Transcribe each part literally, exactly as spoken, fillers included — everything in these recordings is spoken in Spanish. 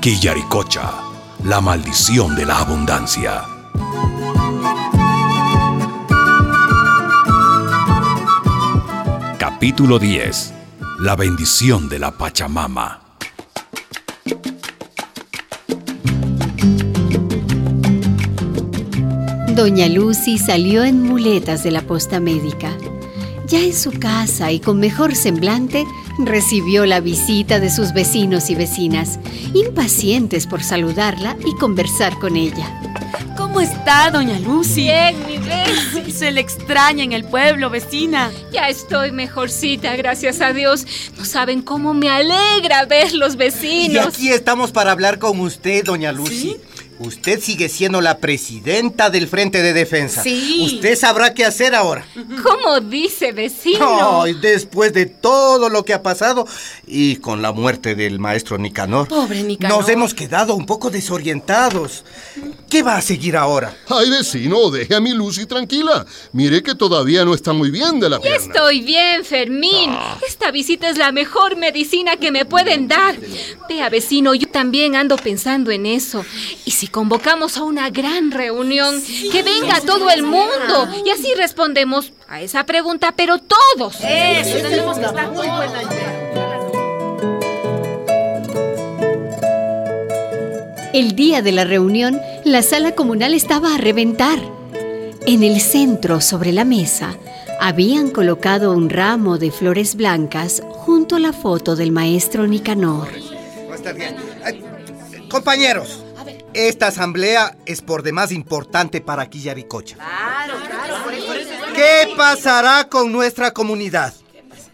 Quillaricocha, la maldición de la abundancia. Capítulo diez. La bendición de la Pachamama. Doña Lucy salió en muletas de la posta médica. Ya en su casa y con mejor semblante, recibió la visita de sus vecinos y vecinas, impacientes por saludarla y conversar con ella. ¿Cómo está, doña Lucy? Bien, mi vecina. Se le extraña en el pueblo, vecina. Ya estoy mejorcita, gracias a Dios. No saben cómo me alegra ver los vecinos. Y aquí estamos para hablar con usted, doña Lucy. ¿Sí? Usted sigue siendo la presidenta del Frente de Defensa. Sí. Usted sabrá qué hacer ahora. ¿Cómo dice, vecino? Ay, después de todo lo que ha pasado y con la muerte del maestro Nicanor. Pobre Nicanor. Nos hemos quedado un poco desorientados. ¿Qué va a seguir ahora? Ay, vecino, deje a mi Lucy tranquila. Mire que todavía no está muy bien de la pierna. Ya estoy bien, Fermín. Ah. Esta visita es la mejor medicina que me pueden dar. Vea, vecino, yo también ando pensando en eso. Y si convocamos a una gran reunión, sí, que venga todo el mundo y así respondemos a esa pregunta, pero todos. Eso, tenemos que estar muy buena idea. El día de la reunión, la sala comunal estaba a reventar. En el centro, sobre la mesa, habían colocado un ramo de flores blancas junto a la foto del maestro Nicanor. Ay, compañeros, esta asamblea es por demás importante para Quillaricocha. Claro, claro. Por eso, por eso. ¿Qué pasará con nuestra comunidad?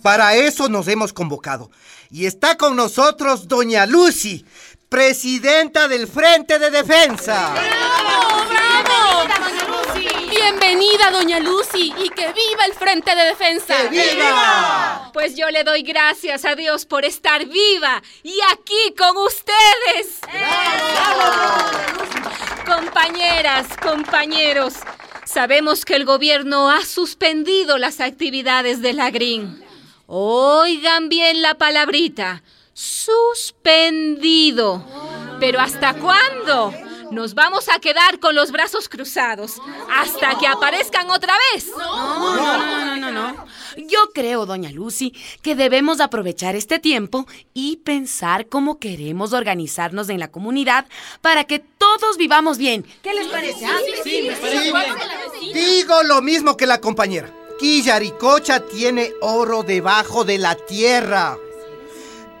Para eso nos hemos convocado. Y está con nosotros doña Lucy, presidenta del Frente de Defensa. ¡Bravo, bravo! ¡Bienvenida, doña Lucy! ¡Bienvenida, doña Lucy! ¡Y que viva el Frente de Defensa! ¡Que viva! Pues yo le doy gracias a Dios por estar viva y aquí con ustedes. ¡Bravo! Compañeras, compañeros, sabemos que el gobierno ha suspendido las actividades de la Green. Oigan bien la palabrita. Suspendido. ¿Pero hasta cuándo? Nos vamos a quedar con los brazos cruzados hasta que aparezcan otra vez. No, no, no, no, no. Yo creo, doña Lucy, que debemos aprovechar este tiempo y pensar cómo queremos organizarnos en la comunidad para que todos vivamos bien. ¿Qué les parece? Sí, me parece bien. Digo lo mismo que la compañera. Quillaricocha tiene oro debajo de la tierra.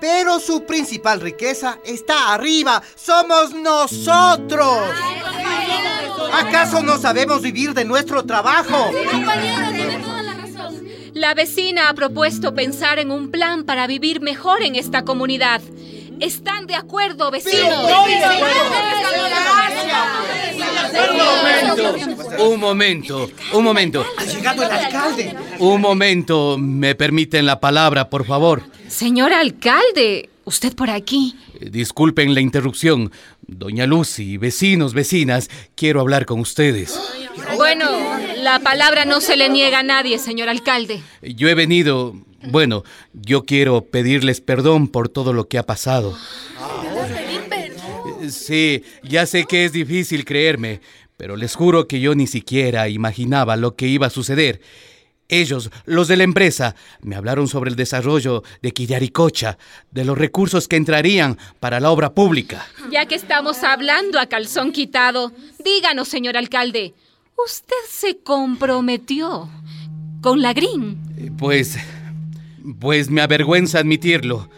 Pero su principal riqueza está arriba. ¡Somos nosotros! ¿Acaso no sabemos vivir de nuestro trabajo? La vecina ha propuesto pensar en un plan para vivir mejor en esta comunidad. ¿Están de acuerdo, vecinos? Un momento, un momento. Ha llegado el alcalde. Un momento, me permiten la palabra, por favor. Señor alcalde, usted por aquí. Disculpen la interrupción. Doña Lucy, vecinos, vecinas, quiero hablar con ustedes. Bueno, la palabra no se le niega a nadie, señor alcalde. Yo he venido... Bueno, yo quiero pedirles perdón por todo lo que ha pasado. Sí, ya sé que es difícil creerme, pero les juro que yo ni siquiera imaginaba lo que iba a suceder. Ellos, los de la empresa, me hablaron sobre el desarrollo de Quillaricocha, de los recursos que entrarían para la obra pública. Ya que estamos hablando a calzón quitado, díganos, señor alcalde, ¿usted se comprometió con la Green? Pues, pues me avergüenza admitirlo,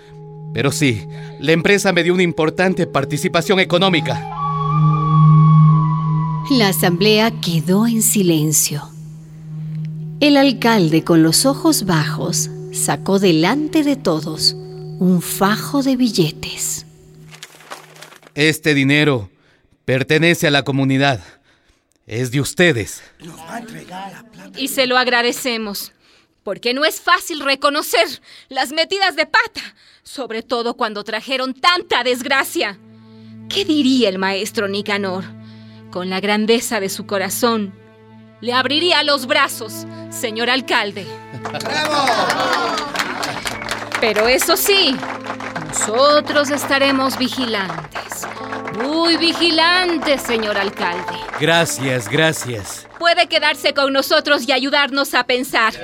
pero sí, la empresa me dio una importante participación económica. La asamblea quedó en silencio. El alcalde, con los ojos bajos, sacó delante de todos un fajo de billetes. Este dinero pertenece a la comunidad. Es de ustedes. Nos va a entregar la plata. Y se lo agradecemos, porque no es fácil reconocer las metidas de pata, sobre todo cuando trajeron tanta desgracia. ¿Qué diría el maestro Nicanor? Con la grandeza de su corazón, le abriría los brazos, señor alcalde. ¡Bravo! Pero eso sí, nosotros estaremos vigilantes. Muy vigilante, señor alcalde. Gracias, gracias. Puede quedarse con nosotros y ayudarnos a pensar.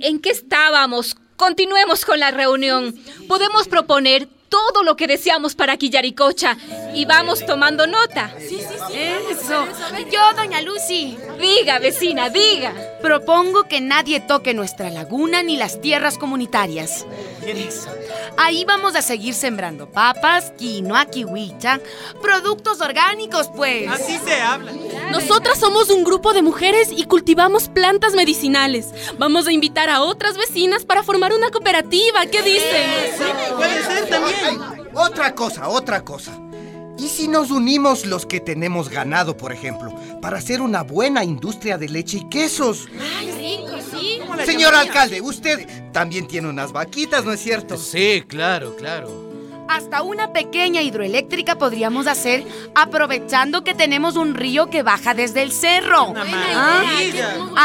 ¿En qué estábamos? Continuemos con la reunión. Podemos proponer todo lo que deseamos para Quillaricocha y vamos tomando nota. Sí, sí, sí. Eso. Yo, doña Lucy. Diga, vecina, diga. Propongo que nadie toque nuestra laguna ni las tierras comunitarias. Eso. Ahí vamos a seguir sembrando papas, quinoa, kiwicha, productos orgánicos, pues. Así se habla. Nosotras somos un grupo de mujeres y cultivamos plantas medicinales. Vamos a invitar a otras vecinas para formar una cooperativa. ¿Qué dicen? Eso. Puede ser también. Ay, ay, otra cosa, otra cosa. ¿Y si nos unimos los que tenemos ganado, por ejemplo, para hacer una buena industria de leche y quesos? ¡Ay, rico, sí! Señor alcalde, usted también tiene unas vaquitas, ¿no es cierto? Sí, claro, claro. Hasta una pequeña hidroeléctrica podríamos hacer, aprovechando que tenemos un río que baja desde el cerro. ¿Ah?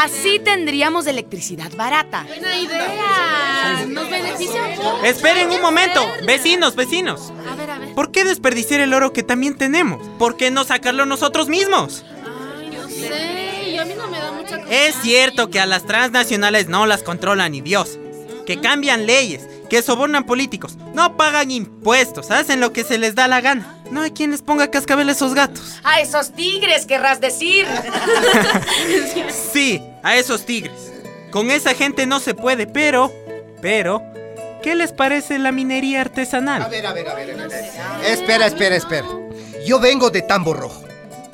Así tendríamos electricidad barata. ¡Buena idea! ¡Nos beneficia mucho! ¡Esperen un momento! ¡Vecinos, vecinos! A ver, a ver. ¿Por qué desperdiciar el oro que también tenemos? ¿Por qué no sacarlo nosotros mismos? Ay, no sé. Y a mí no me da mucha cosa. Es cierto que a las transnacionales no las controla ni Dios. Que cambian leyes, que sobornan políticos, no pagan impuestos, hacen lo que se les da la gana. No hay quien les ponga cascabel a esos gatos. A esos tigres, querrás decir. Sí, a esos tigres. Con esa gente no se puede, pero, pero, ¿qué les parece la minería artesanal? A ver, a ver, a ver, a ver. Espera, espera, espera. Yo vengo de Tambo Rojo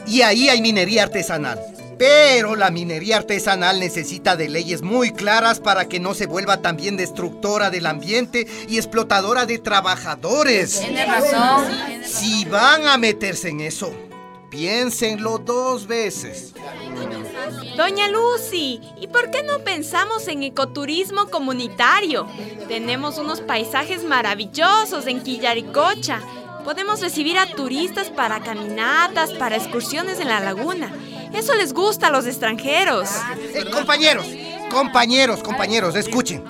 y ahí hay minería artesanal. Pero la minería artesanal necesita de leyes muy claras para que no se vuelva también destructora del ambiente y explotadora de trabajadores. Tiene razón. Si van a meterse en eso, piénsenlo dos veces. Doña Lucy, ¿y por qué no pensamos en ecoturismo comunitario? Tenemos unos paisajes maravillosos en Quillaricocha. Podemos recibir a turistas para caminatas, para excursiones en la laguna. Eso les gusta a los extranjeros. Eh, compañeros, compañeros, compañeros, escuchen.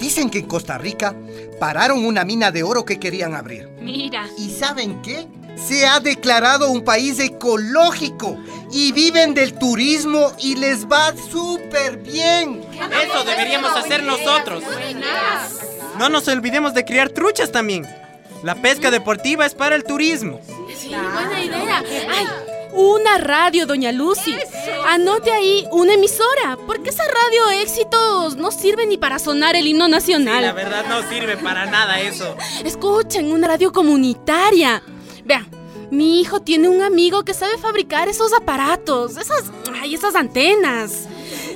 Dicen que en Costa Rica pararon una mina de oro que querían abrir. Mira. ¿Y saben qué? Se ha declarado un país ecológico y viven del turismo y les va súper bien. Eso deberíamos hacer nosotros. No nos olvidemos de criar truchas también. La pesca deportiva es para el turismo. Sí, buena idea. Ay, una radio, doña Lucy. Anote ahí una emisora, porque esa radio éxitos no sirve ni para sonar el himno nacional. Sí, la verdad no sirve para nada eso. Escuchen, una radio comunitaria. Vea, mi hijo tiene un amigo que sabe fabricar esos aparatos, esas, ay, esas antenas.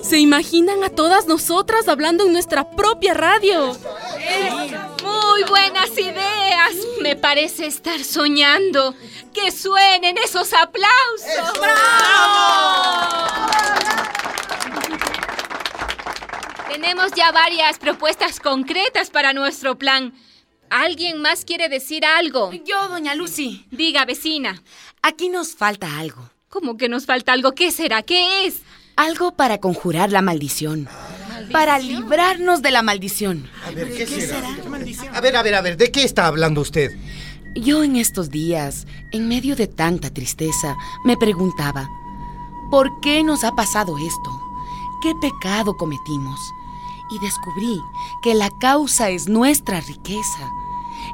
¿Se imaginan a todas nosotras hablando en nuestra propia radio? Muy buenas ideas. Me parece estar soñando. ¡Que suenen esos aplausos! ¡Bravo! Tenemos ya varias propuestas concretas para nuestro plan. ¿Alguien más quiere decir algo? Yo, doña Lucy. Diga, vecina. Aquí nos falta algo. ¿Cómo que nos falta algo? ¿Qué será? ¿Qué es? Algo para conjurar la maldición. Para librarnos de la maldición. A ver, ¿qué, ¿Qué será? será? A ver, a ver, a ver, ¿de qué está hablando usted? Yo en estos días, en medio de tanta tristeza, me preguntaba, ¿por qué nos ha pasado esto? ¿Qué pecado cometimos? Y descubrí que la causa es nuestra riqueza.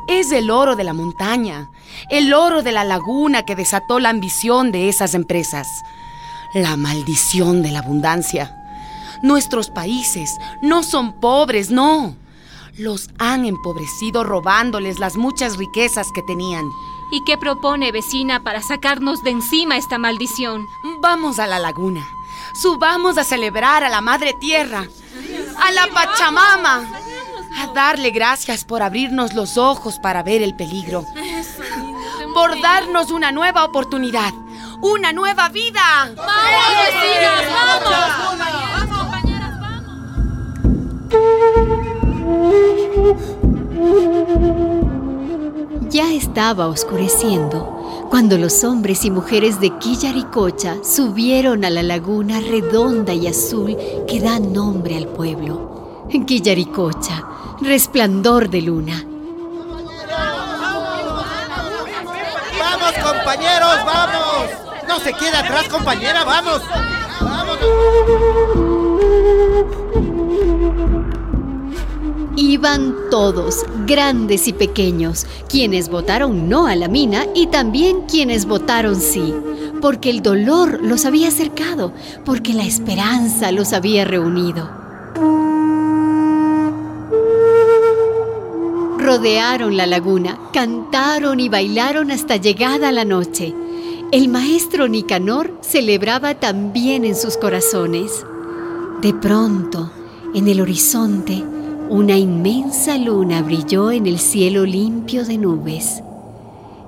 Es el oro de la montaña, el oro de la laguna que desató la ambición de esas empresas. La maldición de la abundancia. Nuestros países no son pobres, no. Los han empobrecido robándoles las muchas riquezas que tenían. ¿Y qué propone, vecina, para sacarnos de encima esta maldición? Vamos a la laguna. Subamos a celebrar a la Madre Tierra, a la Pachamama, a darle gracias por abrirnos los ojos para ver el peligro, por darnos una nueva oportunidad, una nueva vida. ¡Vamos, vecinas, vamos! ¡Vamos, compañeras, vamos! Ya estaba oscureciendo cuando los hombres y mujeres de Quillaricocha subieron a la laguna redonda y azul que da nombre al pueblo. Quillaricocha, resplandor de luna. ¡Vamos, compañeras! compañeros, vamos. No se quede atrás, compañera, vamos. Iban todos, grandes y pequeños, quienes votaron no a la mina y también quienes votaron sí, porque el dolor los había acercado, porque la esperanza los había reunido. Rodearon la laguna, cantaron y bailaron hasta llegada la noche. El maestro Nicanor celebraba también en sus corazones. De pronto, en el horizonte, una inmensa luna brilló en el cielo limpio de nubes.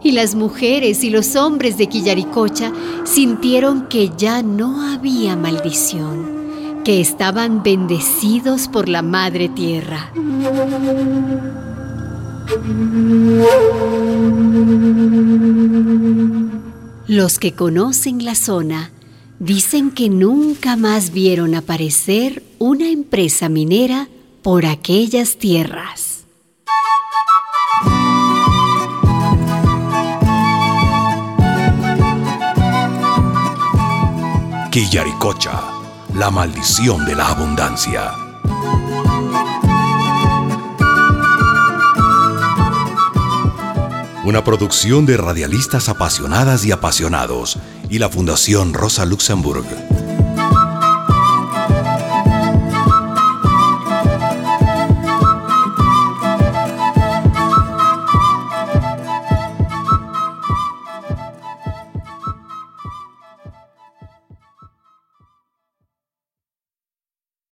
Y las mujeres y los hombres de Quillaricocha sintieron que ya no había maldición, que estaban bendecidos por la Madre Tierra. Los que conocen la zona dicen que nunca más vieron aparecer una empresa minera por aquellas tierras. Quillaricocha, la maldición de la abundancia. Una producción de radialistas apasionadas y apasionados y la Fundación Rosa Luxemburg.